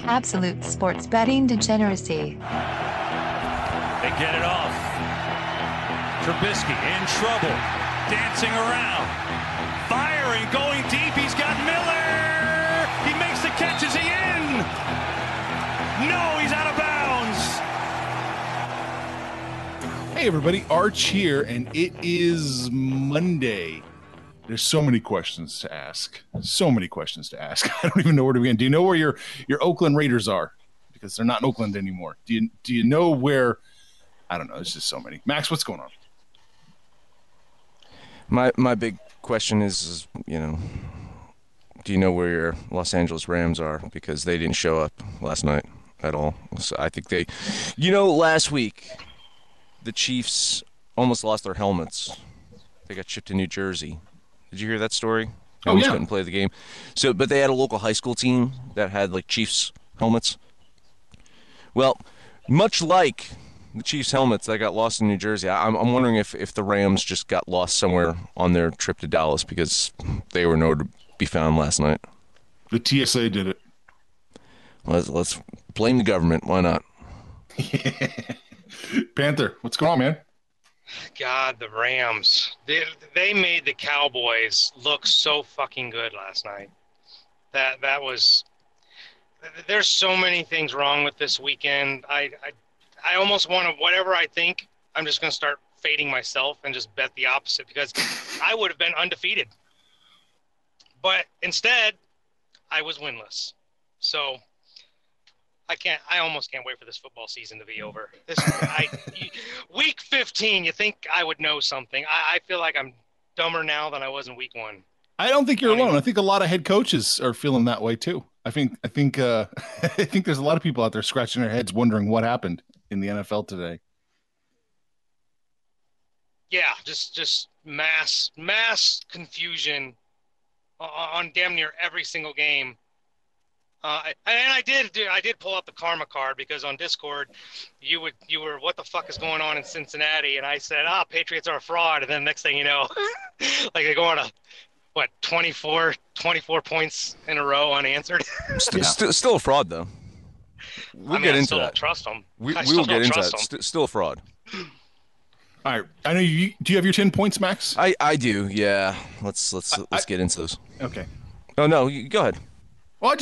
Absolute sports betting degeneracy. They get it off. Trubisky in trouble, dancing around, firing, going deep. He's got Miller. He makes the catch. Is he in? No, he's out of bounds. Hey, everybody. Arch here, and it is Monday. There's so many questions to ask. I don't even know where to begin. Do you know where your Oakland Raiders are? Because they're not in Oakland anymore. Do you know where? I don't know. There's just so many. Max, what's going on? My big question is, do you know where your Los Angeles Rams are? Because they didn't show up last night at all. So I think they, last week the Chiefs almost lost their helmets. They got shipped to New Jersey. Did you hear that story? Oh, yeah. Couldn't play the game. So, but they had a local high school team that had like Chiefs helmets. Well, much like the Chiefs helmets that got lost in New Jersey, I'm wondering if the Rams just got lost somewhere on their trip to Dallas, because they were nowhere to be found last night. The TSA did it. Let's blame the government. Why not? Panther, what's going on, man? God, the Rams. They made the Cowboys look so fucking good last night. That was... There's so many things wrong with this weekend. I almost want to, whatever I think, I'm just going to start fading myself and just bet the opposite, because I would have been undefeated. But instead, I was winless. So I almost can't wait for this football season to be over. Week 15, you think I would know something. I feel like I'm dumber now than I was in week one. I don't think you're alone. I think a lot of head coaches are feeling that way too. I think I think there's a lot of people out there scratching their heads wondering what happened in the NFL today. Yeah, just mass confusion on damn near every single game. I did pull out the karma card, because on Discord you were what the fuck is going on in Cincinnati, and I said, Patriots are a fraud, and then next thing you know, like they go on a 24 points in a row unanswered. Still a fraud, though. We'll get into that. Trust them. We'll get into that. Still a fraud. All right. I know you. Do you have your 10 points, Max? I do. Yeah. Let's get into those. Okay. Oh no. Go ahead. Well,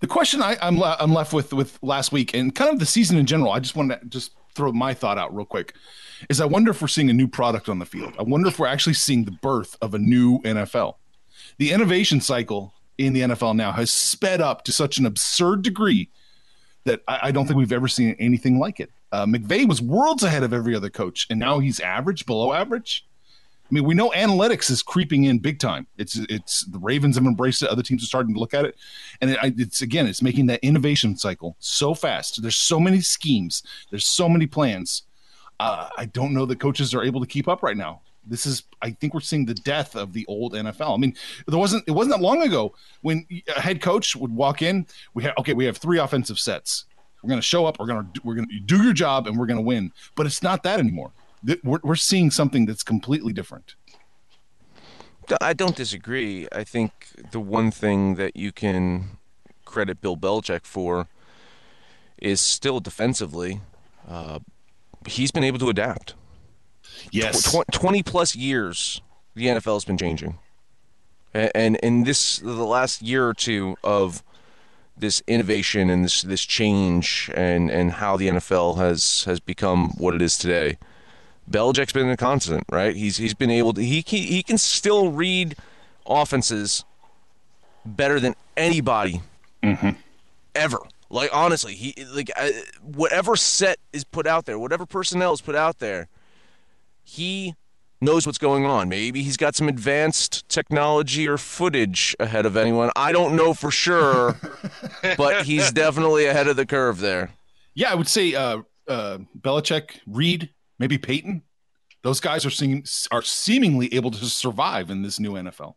the question I'm left with last week, and kind of the season in general. I just wanted to throw my thought out real quick. Is I wonder if we're seeing a new product on the field. I wonder if we're actually seeing the birth of a new NFL. The innovation cycle in the NFL now has sped up to such an absurd degree that I don't think we've ever seen anything like it. McVay was worlds ahead of every other coach, and now he's average, below average. I mean, we know analytics is creeping in big time. It's the Ravens have embraced it. Other teams are starting to look at it. And it's making that innovation cycle so fast. There's so many schemes. There's so many plans. I don't know that coaches are able to keep up right now. I think we're seeing the death of the old NFL. I mean, it wasn't that long ago when a head coach would walk in. We have three offensive sets. We're going to show up. We're going to do your job, and we're going to win. But it's not that anymore. We're seeing something that's completely different. I don't disagree. I think the one thing that you can credit Bill Belichick for is still defensively, he's been able to adapt. Yes. 20-plus years, the NFL has been changing. And in this, the last year or two of this innovation and this change and how the NFL has become what it is today, Belichick's been a constant, right? He's been able to he can still read offenses better than anybody ever. Like, honestly, whatever set is put out there, whatever personnel is put out there, he knows what's going on. Maybe he's got some advanced technology or footage ahead of anyone. I don't know for sure, but he's definitely ahead of the curve there. Yeah, I would say Belichick, Reed, maybe Peyton. Those guys are seemingly able to survive in this new NFL.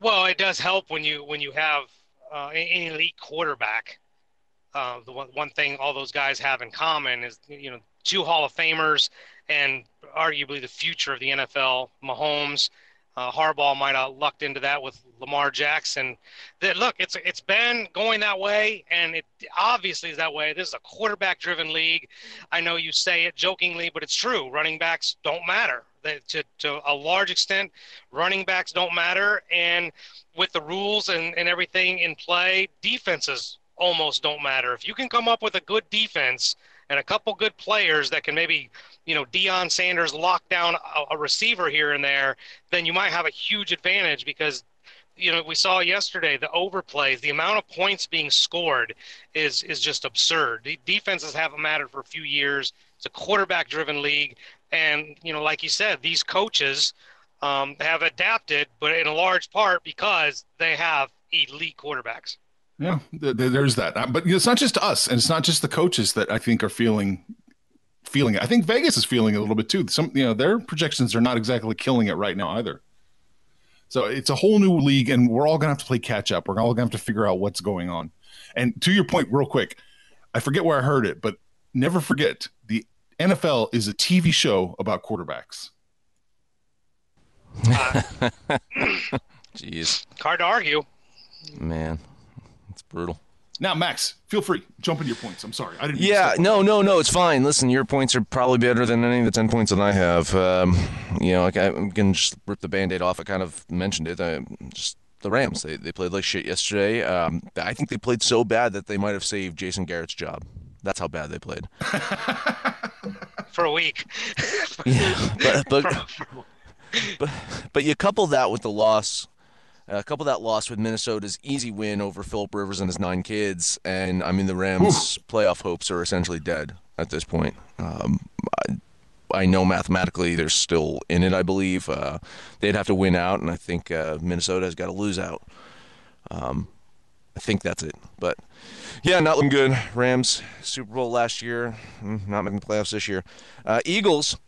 Well, it does help when you have an elite quarterback. The one thing all those guys have in common is, you know, two Hall of Famers and arguably the future of the NFL, Mahomes. Harbaugh might have lucked into that with Lamar Jackson. Look, it's been going that way, and it obviously is that way. This is a quarterback-driven league. I know you say it jokingly, but it's true. Running backs don't matter. To a large extent, running backs don't matter. And with the rules and everything in play, defenses almost don't matter. If you can come up with a good defense – and a couple good players that can maybe, you know, Deion Sanders lock down a receiver here and there, then you might have a huge advantage because, you know, we saw yesterday the overplays, the amount of points being scored is just absurd. The defenses haven't mattered for a few years. It's a quarterback-driven league. And, you know, like you said, these coaches have adapted, but in a large part because they have elite quarterbacks. Yeah, there's that. But it's not just us, and it's not just the coaches that I think are feeling it. I think Vegas is feeling it a little bit too. Some, you know, their projections are not exactly killing it right now either. So it's a whole new league, and we're all going to have to play catch up. We're all going to have to figure out what's going on. And to your point, real quick, I forget where I heard it, but never forget, the NFL is a TV show about quarterbacks. Jeez. Hard to argue. Man. It's brutal. Now, Max, feel free. Jump into your points. I'm sorry. I didn't. Yeah, no, it's fine. Listen, your points are probably better than any of the 10 points that I have. You know, like I'm going to just rip the Band-Aid off. I kind of mentioned it. Just the Rams, they played like shit yesterday. I think they played so bad that they might have saved Jason Garrett's job. That's how bad they played. For a week. Yeah, but you couple that with the loss. Couple that loss with Minnesota's easy win over Philip Rivers and his 9 kids, and I mean the Rams' playoff hopes are essentially dead at this point. I know mathematically they're still in it. I believe they'd have to win out, and I think Minnesota has got to lose out. I think that's it. But yeah, not looking good. Rams Super Bowl last year, not making the playoffs this year. Eagles,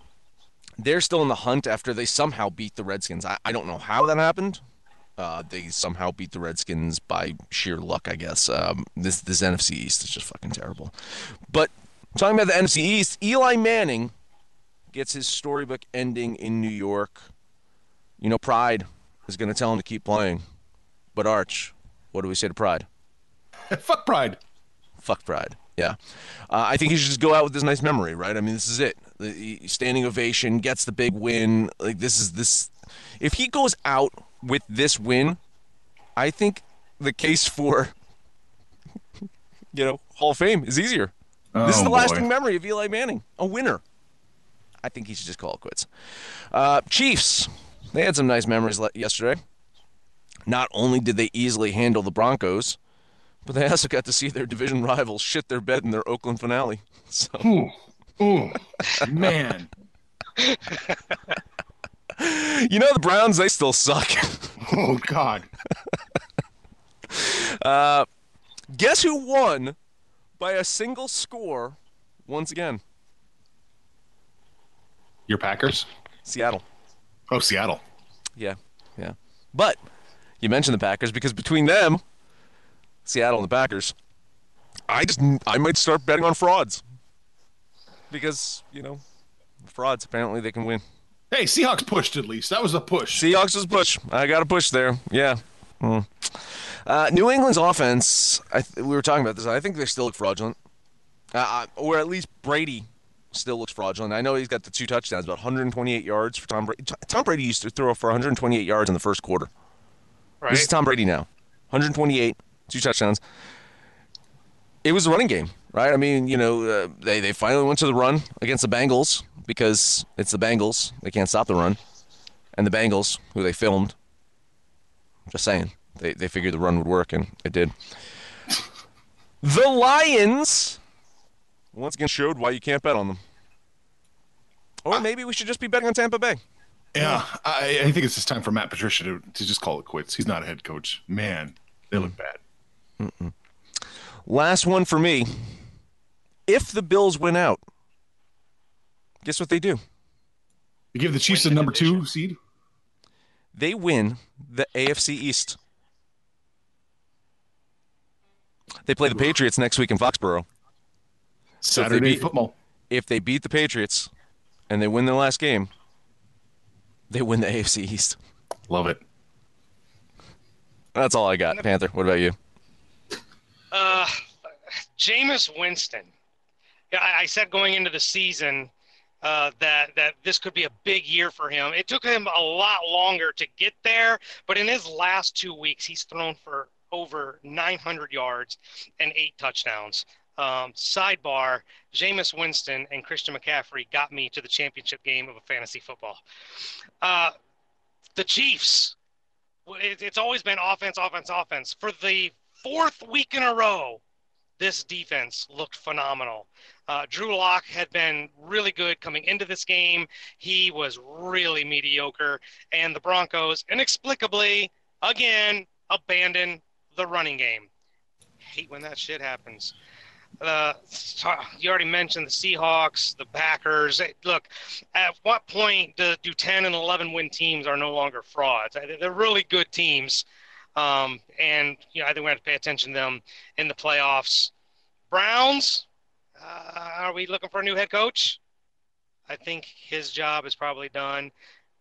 they're still in the hunt after they somehow beat the Redskins. I don't know how that happened. They somehow beat the Redskins by sheer luck, I guess. This NFC East is just fucking terrible. But talking about the NFC East, Eli Manning gets his storybook ending in New York. You know, Pride is going to tell him to keep playing. But Arch, what do we say to Pride? Fuck Pride. Fuck Pride, yeah. I think he should just go out with this nice memory, right? I mean, this is it. The standing ovation, gets the big win. Like, this is this. If he goes out with this win, I think the case for, you know, Hall of Fame is easier. Oh, this is the lasting memory of Eli Manning, a winner. I think he should just call it quits. Chiefs, they had some nice memories yesterday. Not only did they easily handle the Broncos, but they also got to see their division rivals shit their bed in their Oakland finale. So. Ooh, man. You know, the Browns, they still suck. Oh, God. Guess who won by a single score once again? Your Packers? Seattle. Oh, Seattle. Yeah. But you mentioned the Packers because between them, Seattle and the Packers. I might start betting on frauds because, you know, frauds, apparently they can win. Hey, Seahawks pushed at least. That was a push. Seahawks was a push. I got a push there. Yeah. Mm. New England's offense, we were talking about this. I think they still look fraudulent. Or at least Brady still looks fraudulent. I know he's got the 2 touchdowns, about 128 yards for Tom Brady. Tom Brady used to throw for 128 yards in the first quarter. Right. This is Tom Brady now. 128, 2 touchdowns. It was a running game, right? I mean, you know, they finally went to the run against the Bengals because it's the Bengals. They can't stop the run. And the Bengals, who they filmed, just saying, they figured the run would work, and it did. The Lions, once again, showed why you can't bet on them. Or maybe we should just be betting on Tampa Bay. Yeah, I think it's just time for Matt Patricia to just call it quits. He's not a head coach. Man, they look bad. Mm-mm. Last one for me. If the Bills win out, guess what they do? They give the Chiefs the number 2 seed? They win the AFC East. They play the Patriots next week in Foxborough. Saturday football. If they beat the Patriots and they win their last game, they win the AFC East. Love it. That's all I got, Panther. What about you? Jameis Winston. I said going into the season that this could be a big year for him. It took him a lot longer to get there, but in his last 2 weeks, he's thrown for over 900 yards and 8 touchdowns. Sidebar, Jameis Winston and Christian McCaffrey got me to the championship game of a fantasy football. The Chiefs, it's always been offense, offense, offense. For the 4th week in a row, this defense looked phenomenal. Drew Lock had been really good coming into this game. He was really mediocre. And the Broncos, inexplicably, again, abandoned the running game. I hate when that shit happens. You already mentioned the Seahawks, the Packers. Look, at what point do 10 and 11-win teams are no longer frauds? They're really good teams. And, you know, I think we have to pay attention to them in the playoffs. Browns, are we looking for a new head coach? I think his job is probably done.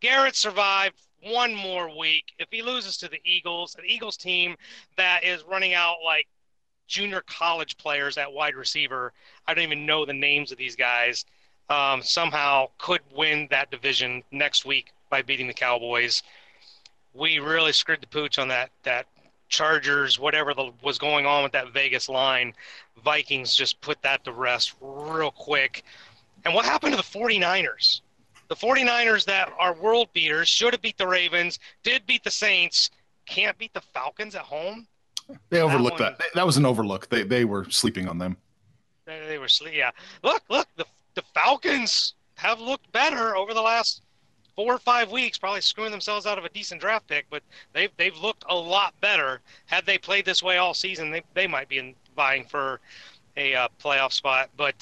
Garrett survived one more week. If he loses to the Eagles, an Eagles team that is running out like junior college players at wide receiver, I don't even know the names of these guys, somehow could win that division next week by beating the Cowboys. We really screwed the pooch on that Chargers, whatever was going on with that Vegas line. Vikings just put that to rest real quick. And what happened to the 49ers? The 49ers that are world beaters, should have beat the Ravens, did beat the Saints, can't beat the Falcons at home? They overlooked that. That was an overlook. They were sleeping on them. They were sleeping, yeah. Look, the Falcons have looked better over the last 4 or 5 weeks, probably screwing themselves out of a decent draft pick, but they've looked a lot better. Had they played this way all season, they might be vying for a playoff spot. But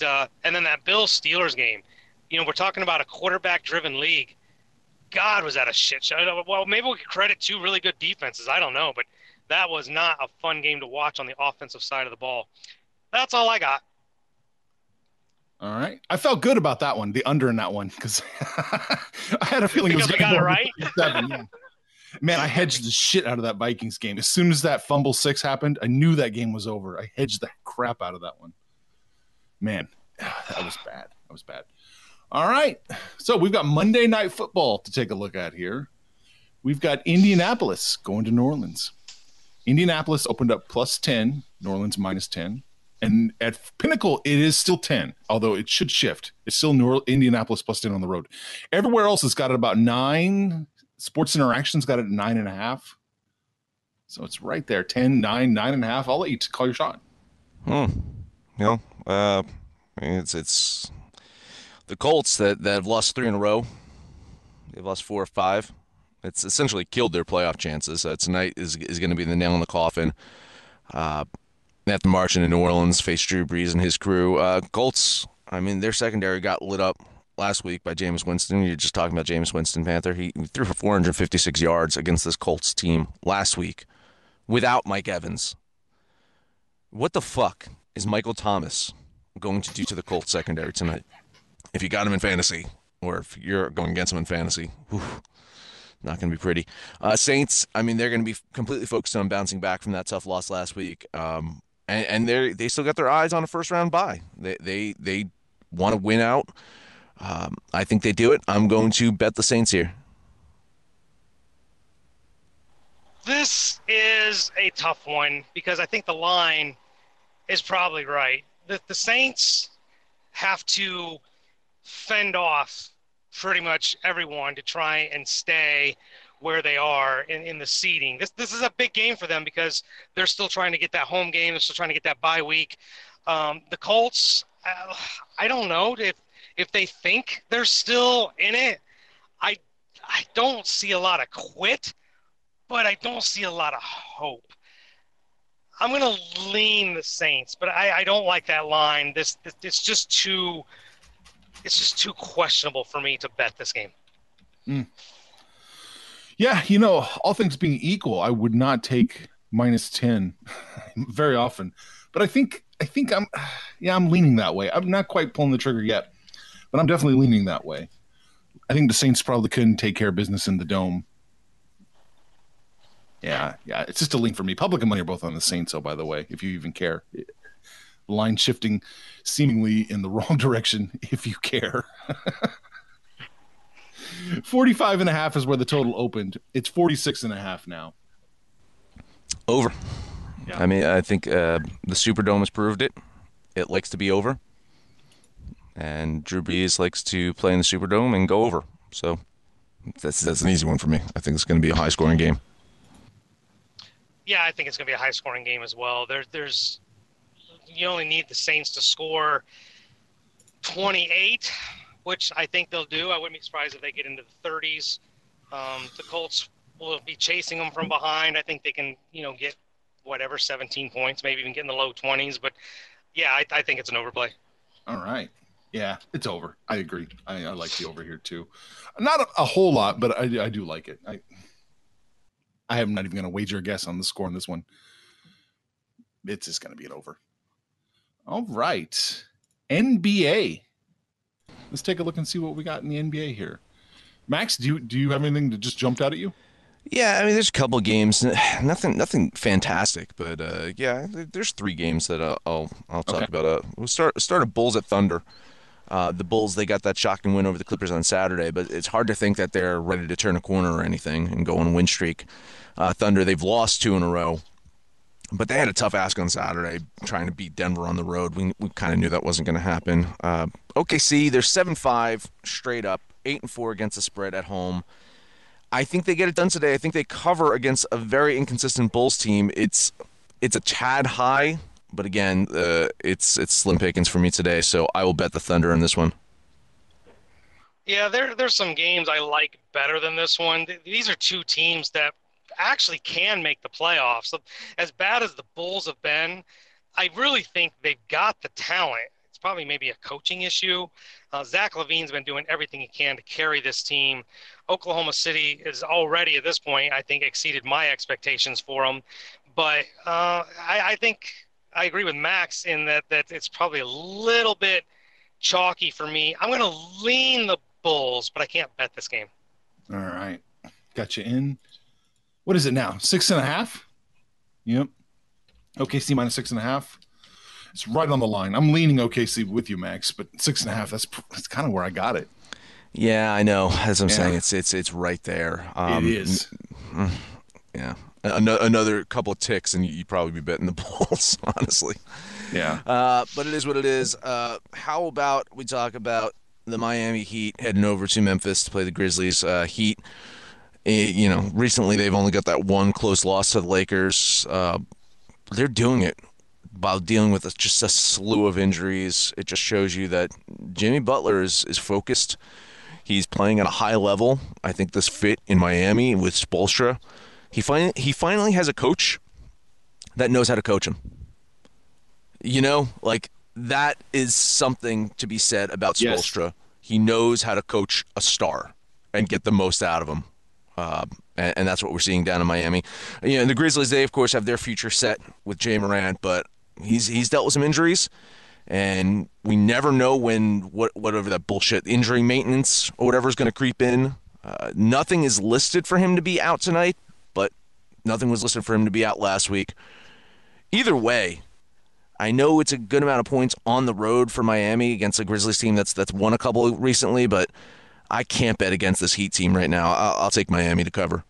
and then that Bills-Steelers game, you know, we're talking about a quarterback-driven league. God, was that a shit show. Well, maybe we could credit 2 really good defenses. I don't know, but that was not a fun game to watch on the offensive side of the ball. That's all I got. All right. I felt good about that one, the under in that one, because I had a feeling it was going to go right. Yeah. Man, I hedged the shit out of that Vikings game. As soon as that fumble 6 happened, I knew that game was over. I hedged the crap out of that one. Man, that was bad. All right. So we've got Monday Night Football to take a look at here. We've got Indianapolis going to New Orleans. Indianapolis opened up plus 10, New Orleans minus 10. And at Pinnacle, it is still 10, although it should shift. It's still Indianapolis plus 10 on the road. Everywhere else has got it about 9. Sports Interaction's got it at 9.5. So it's right there, 10, 9, 9.5. I'll let you call your shot. You know, it's the Colts that have lost 3 in a row. They've lost 4 or 5. It's essentially killed their playoff chances. Tonight is going to be the nail in the coffin. After marching in New Orleans, faced Drew Brees and his crew. Colts, I mean, their secondary got lit up last week by Jameis Winston. You're just talking about Jameis Winston, Panther. He threw for 456 yards against this Colts team last week without Mike Evans. What the fuck is Michael Thomas going to do to the Colts secondary tonight? If you got him in fantasy, or if you're going against him in fantasy, whew, not going to be pretty. Saints, I mean, they're going to be completely focused on bouncing back from that tough loss last week. And they still got their eyes on a first-round bye. They want to win out. I think they do it. I'm going to bet the Saints here. This is a tough one because I think the line is probably right. The Saints have to fend off pretty much everyone to try and stay where they are in the seeding. This is a big game for them because they're still trying to get that home game. They're still trying to get that bye week. The Colts, I don't know if they think they're still in it. I don't see a lot of quit, but I don't see a lot of hope. I'm going to lean the Saints, but I don't like that line. It's just too questionable for me to bet this game. Mm. Yeah, you know, all things being equal, I would not take -10 very often. But I think I'm leaning that way. I'm not quite pulling the trigger yet, but I'm definitely leaning that way. I think the Saints probably couldn't take care of business in the Dome. Yeah, it's just a lean for me. Public and money are both on the Saints, though, by the way, if you even care. Line shifting seemingly in the wrong direction, if you care. 45.5 is where the total opened. It's 46.5 now. Over. Yeah. I mean, I think the Superdome has proved it. It likes to be over. And Drew Brees likes to play in the Superdome and go over. So that's an easy one for me. I think it's going to be a high-scoring game. Yeah, I think it's going to be a high-scoring game as well. There's you only need the Saints to score 28, which I think they'll do. I wouldn't be surprised if they get into the 30s. The Colts will be chasing them from behind. I think they can, get whatever 17 points, maybe even get in the low 20s. But yeah, I think it's an overplay. All right. Yeah, it's over. I agree. I like the over here too. Not a whole lot, but I do like it. I am not even going to wager a guess on the score on this one. It's just going to be an over. All right. NBA. Let's take a look and see what we got in the NBA here. Max, do you have anything that just jumped out at you? Yeah, I mean, there's a couple games. Nothing fantastic, but yeah, there's three games that I'll talk about. We'll start at Bulls at Thunder. The Bulls, they got that shocking win over the Clippers on Saturday, but it's hard to think that they're ready to turn a corner or anything and go on a win streak. Thunder, they've lost two in a row. But they had a tough ask on Saturday trying to beat Denver on the road. We kind of knew that wasn't going to happen. OKC, they're 7-5 straight up, 8-4 against the spread at home. I think they get it done today. I think they cover against a very inconsistent Bulls team. It's a tad high, but again, it's slim pickings for me today, so I will bet the Thunder in this one. Yeah, there's some games I like better than this one. These are two teams that actually can make the playoffs. So as bad as the Bulls have been, I really think they've got the talent. It's probably maybe a coaching issue. Zach LaVine's been doing everything he can to carry this team. Oklahoma City is already at this point, I think, exceeded my expectations for them. But I think I agree with Max in that it's probably a little bit chalky for me. I'm going to lean the Bulls, but I can't bet this game. All right. Got you in. What is it now? 6.5? Yep. OKC minus 6.5. It's right on the line. I'm leaning OKC with you, Max, but 6.5, that's kind of where I got it. Yeah, I know. As I'm saying, it's right there. It is. Yeah. Another couple of ticks, and you'd probably be betting the Bulls, honestly. Yeah. But it is what it is. How about we talk about the Miami Heat heading over to Memphis to play the Grizzlies? Heat. Recently they've only got that one close loss to the Lakers. They're doing it while dealing with just a slew of injuries. It just shows you that Jimmy Butler is focused. He's playing at a high level. I think this fit in Miami with Spoelstra. He finally has a coach that knows how to coach him. That is something to be said about Spoelstra. Yes. He knows how to coach a star and get the most out of him. And that's what we're seeing down in Miami. And the Grizzlies, they, of course, have their future set with Jay Morant, but He's dealt with some injuries, and we never know when whatever that bullshit injury maintenance or whatever is going to creep in. Nothing is listed for him to be out tonight, but nothing was listed for him to be out last week. Either way, I know it's a good amount of points on the road for Miami against a Grizzlies team that's won a couple recently, but I can't bet against this Heat team right now. I'll take Miami to cover.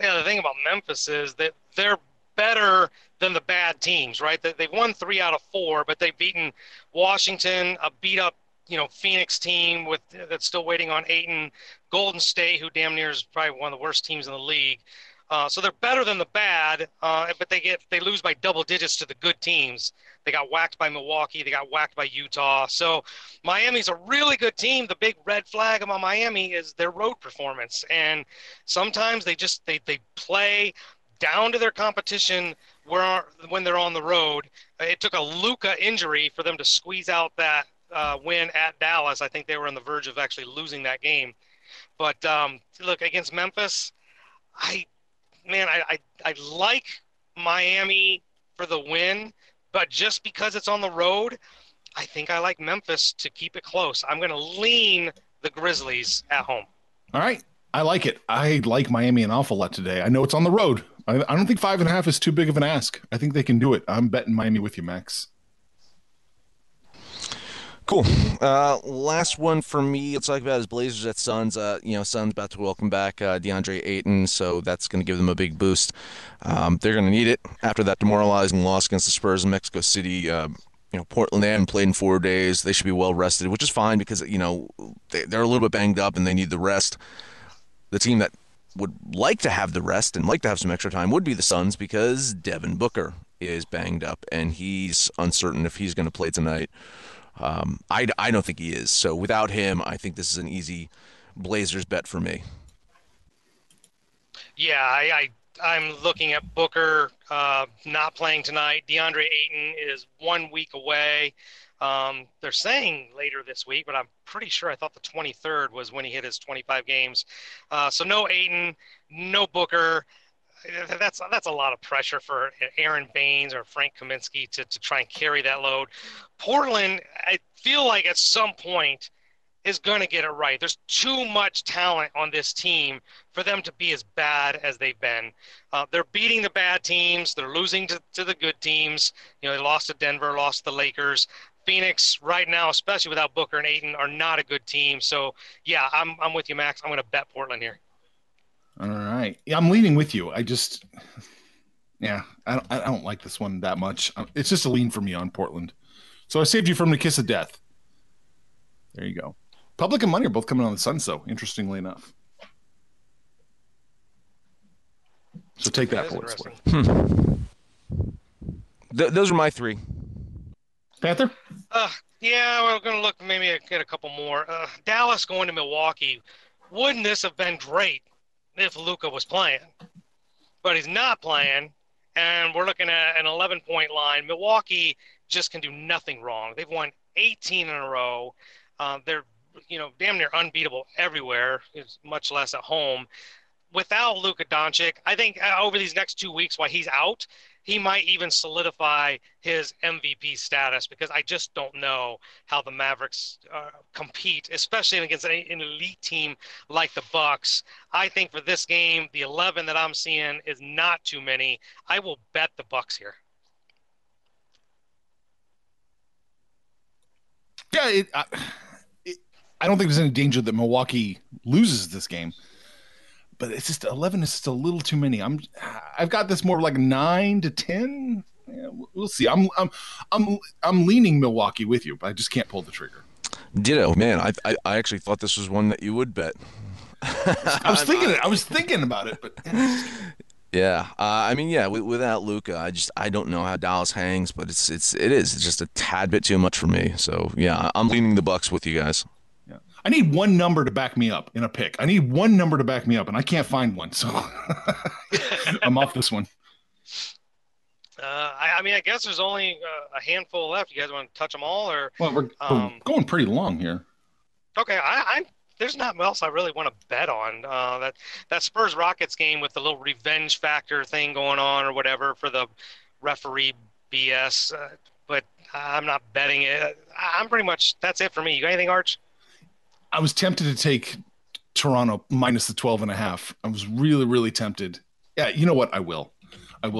Yeah, the thing about Memphis is that they're better than the bad teams, right? They've won 3 out of 4, but they've beaten Washington, a beat-up, Phoenix team that's still waiting on Ayton, Golden State, who damn near is probably one of the worst teams in the league. So they're better than the bad, but they lose by double digits to the good teams. They got whacked by Milwaukee. They got whacked by Utah. So Miami's a really good team. The big red flag about Miami is their road performance. And sometimes they play down to their competition when they're on the road. It took a Luka injury for them to squeeze out that win at Dallas. I think they were on the verge of actually losing that game. But, look, against Memphis, I like Miami for the win, but just because it's on the road, I think I like Memphis to keep it close. I'm going to lean the Grizzlies at home. All right. I like it. I like Miami an awful lot today. I know it's on the road. I don't think 5.5 is too big of an ask. I think they can do it. I'm betting Miami with you, Max. Cool. Last one for me. Let's talk about his Blazers at Suns. Suns about to welcome back DeAndre Ayton, so that's going to give them a big boost. They're going to need it after that demoralizing loss against the Spurs in Mexico City. Portland, they haven't played in 4 days. They should be well rested, which is fine because, they're a little bit banged up and they need the rest. The team that would like to have the rest and like to have some extra time would be the Suns because Devin Booker is banged up and he's uncertain if he's going to play tonight. I don't think he is. So without him, I think this is an easy Blazers bet for me. Yeah, I'm looking at Booker not playing tonight. DeAndre Ayton is 1 week away. They're saying later this week, but I'm pretty sure I thought the 23rd was when he hit his 25 games. So no Ayton, no Booker. That's a lot of pressure for Aaron Baines or Frank Kaminsky to try and carry that load. Portland, I feel like at some point is going to get it right. There's too much talent on this team for them to be as bad as they've been. They're beating the bad teams. They're losing to the good teams. They lost to Denver, lost to the Lakers. Phoenix right now, especially without Booker and Ayton, are not a good team. So, yeah, I'm with you, Max. I'm going to bet Portland here. All right. Yeah, I'm leaning with you. I don't like this one that much. It's just a lean for me on Portland. So I saved you from the kiss of death. There you go. Public and money are both coming on the Suns, though, interestingly enough. So take that for what it's worth. Those are my three. Panther? Yeah, we're going to look maybe at a couple more. Dallas going to Milwaukee. Wouldn't this have been great if Luka was playing? But he's not playing, and we're looking at an 11-point line. Milwaukee just can do nothing wrong. They've won 18 in a row. They're damn near unbeatable everywhere, much less at home. Without Luka Doncic, I think over these next 2 weeks while he's out, he might even solidify his MVP status because I just don't know how the Mavericks compete, especially against an elite team like the Bucks. I think for this game, the 11 that I'm seeing is not too many. I will bet the Bucks here. Yeah, I don't think there's any danger that Milwaukee loses this game. But it's just 11 is just a little too many. I've got this more like 9 to 10. Yeah, we'll see. I'm leaning Milwaukee with you, but I just can't pull the trigger. Ditto, man. I actually thought this was one that you would bet. I was thinking about it, but yeah. Without Luka, I don't know how Dallas hangs, but it's just a tad bit too much for me. So yeah, I'm leaning the Bucks with you guys. I need one number to back me up in a pick. I need one number to back me up, and I can't find one, so I'm off this one. I guess there's only a handful left. You guys want to touch them all, or? Well, we're going pretty long here. Okay, there's nothing else I really want to bet on. That Spurs Rockets game with the little revenge factor thing going on, or whatever, for the referee BS, but I'm not betting it. I'm pretty much, that's it for me. You got anything, Arch? I was tempted to take Toronto minus the 12.5. I was really, really tempted. Yeah, you know what? I will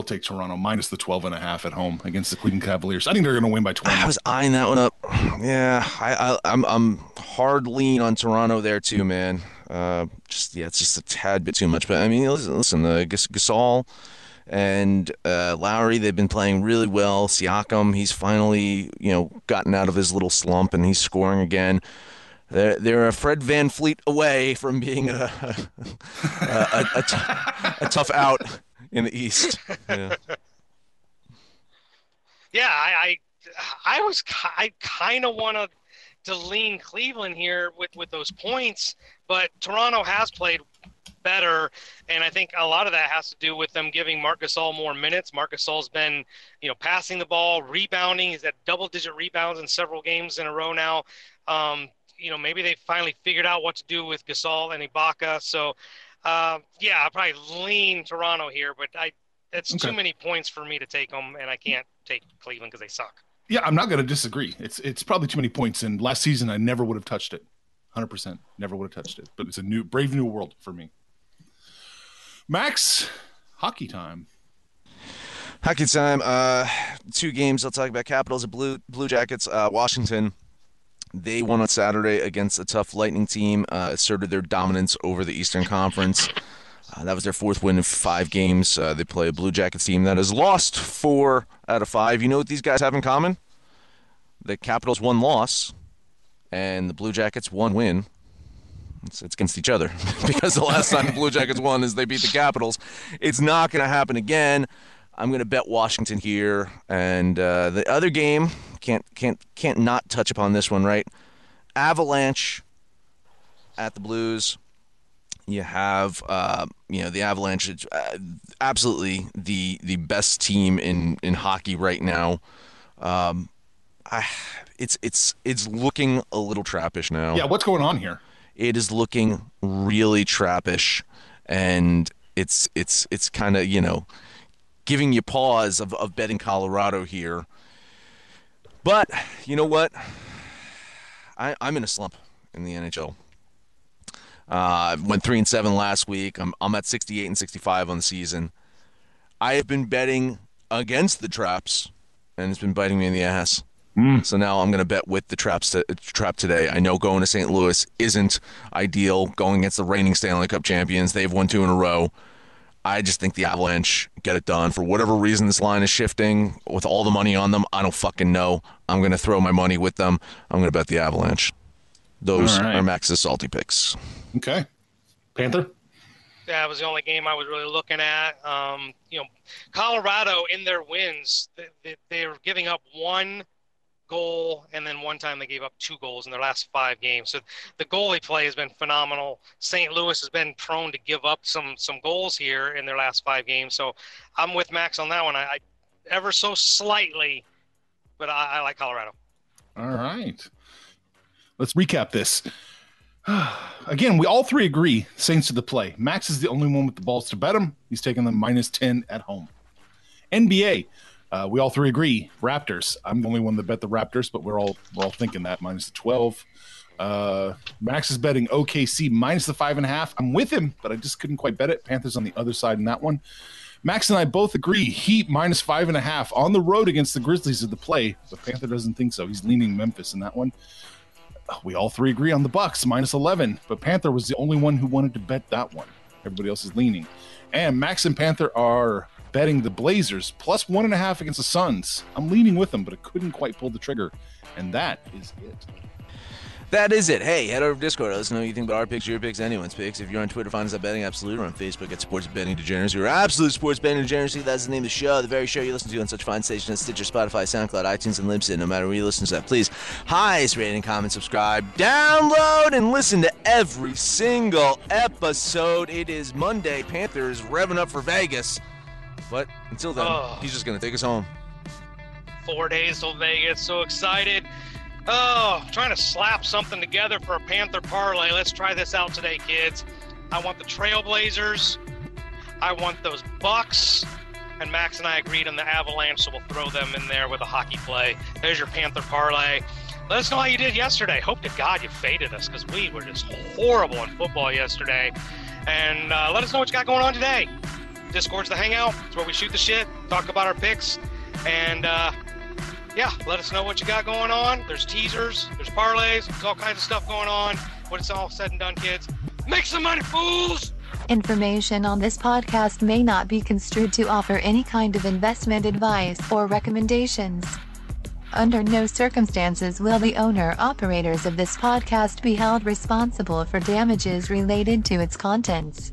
take Toronto minus the 12.5 at home against the Cleveland Cavaliers. I think they're going to win by 20. I was eyeing that one up. Yeah, I'm hard lean on Toronto there too, man. It's just a tad bit too much. But I mean, listen, Gasol and Lowry, they've been playing really well. Siakam, he's finally gotten out of his little slump and he's scoring again. They're a Fred VanVleet away from being a tough out in the East. Yeah, I kind of want to lean Cleveland here with those points, but Toronto has played better, and I think a lot of that has to do with them giving Marc Gasol more minutes. Marc Gasol's been, passing the ball, rebounding. He's had double-digit rebounds in several games in a row now. Maybe they finally figured out what to do with Gasol and Ibaka. So, I'll probably lean Toronto here, but that's okay. Too many points for me to take them, and I can't take Cleveland because they suck. Yeah, I'm not going to disagree. It's probably too many points, and last season I never would have touched it. 100%. Never would have touched it. But it's a brave new world for me. Max, hockey time. Hockey time. Two games I'll talk about. Capitals and Blue Jackets. Washington. They won on Saturday against a tough Lightning team, asserted their dominance over the Eastern Conference. That was their fourth win in 5 games. They play a Blue Jackets team that has lost 4 out of 5. You know what these guys have in common? The Capitals, 1 loss, and the Blue Jackets, 1 win. It's against each other because the last time the Blue Jackets won is they beat the Capitals. It's not going to happen again. I'm going to bet Washington here. And the other game, can't not touch upon this one, right? Avalanche at the Blues. You have, the Avalanche is absolutely the best team in hockey right now. It's looking a little trappish now. Yeah, what's going on here? It is looking really trappish, and it's kind of, giving you pause of betting Colorado here. But you know what? I'm in a slump in the NHL. I went 3-7 last week. I'm at 68-65 on the season. I have been betting against the traps, and it's been biting me in the ass. So now I'm going to bet with the trap today. I know going to St. Louis isn't ideal. Going against the reigning Stanley Cup champions, they've won 2 in a row. I just think the Avalanche get it done. For whatever reason, this line is shifting with all the money on them. I don't fucking know. I'm going to throw my money with them. I'm going to bet the Avalanche. Those are Max's salty picks. Okay. Panther? That was the only game I was really looking at. Colorado, in their wins, they're giving up 1 goal, and then one time they gave up 2 goals in their last 5 games. So the goalie play has been phenomenal. St. Louis has been prone to give up some goals here in their last 5 games. So I'm with Max on that one. I ever so slightly, but I like Colorado. All right. Let's recap this. Again, we all 3 agree Saints to the play. Max is the only one with the balls to bet him. He's taking them minus 10 at home. NBA. We all 3 agree. Raptors. I'm the only one that bet the Raptors, but we're all thinking that minus the 12. Max is betting OKC minus the 5.5. I'm with him, but I just couldn't quite bet it. Panthers on the other side in that one. Max and I both agree. Heat minus 5.5 on the road against the Grizzlies of the play, but Panther doesn't think so. He's leaning Memphis in that one. We all 3 agree on the Bucks minus 11, but Panther was the only one who wanted to bet that one. Everybody else is leaning, and Max and Panther are betting the Blazers plus 1.5 against the Suns. I'm leaning with them, but I couldn't quite pull the trigger. And that is it. That is it. Hey, head over to Discord. Let us know what you think about our picks, your picks, anyone's picks. If you're on Twitter, find us at Betting Absolute. Or on Facebook at Sports Betting Degeneracy. We're Absolute Sports Betting Degeneracy. That's the name of the show, the very show you listen to on such fine stations as Stitcher, Spotify, SoundCloud, iTunes, and Libsyn. No matter where you listen to that, please, highest rating, comment, subscribe, download, and listen to every single episode. It is Monday. Panthers revving up for Vegas. But until then, he's just going to take us home. 4 days till Vegas. So excited. Oh, trying to slap something together for a Panther parlay. Let's try this out today, kids. I want the Trailblazers. I want those Bucks. and Max and I agreed on the Avalanche, so we'll throw them in there with a hockey play. There's your Panther parlay. Let us know how you did yesterday. Hope to God you faded us, because we were just horrible in football yesterday. And let us know what you got going on today. Discord's the hangout. It's where we shoot the shit, talk about our picks, and let us know what you got going on. There's teasers, there's parlays, there's all kinds of stuff going on. When it's all said and done, kids, make some money, fools! Information on this podcast may not be construed to offer any kind of investment advice or recommendations. Under no circumstances will the owner-operators of this podcast be held responsible for damages related to its contents.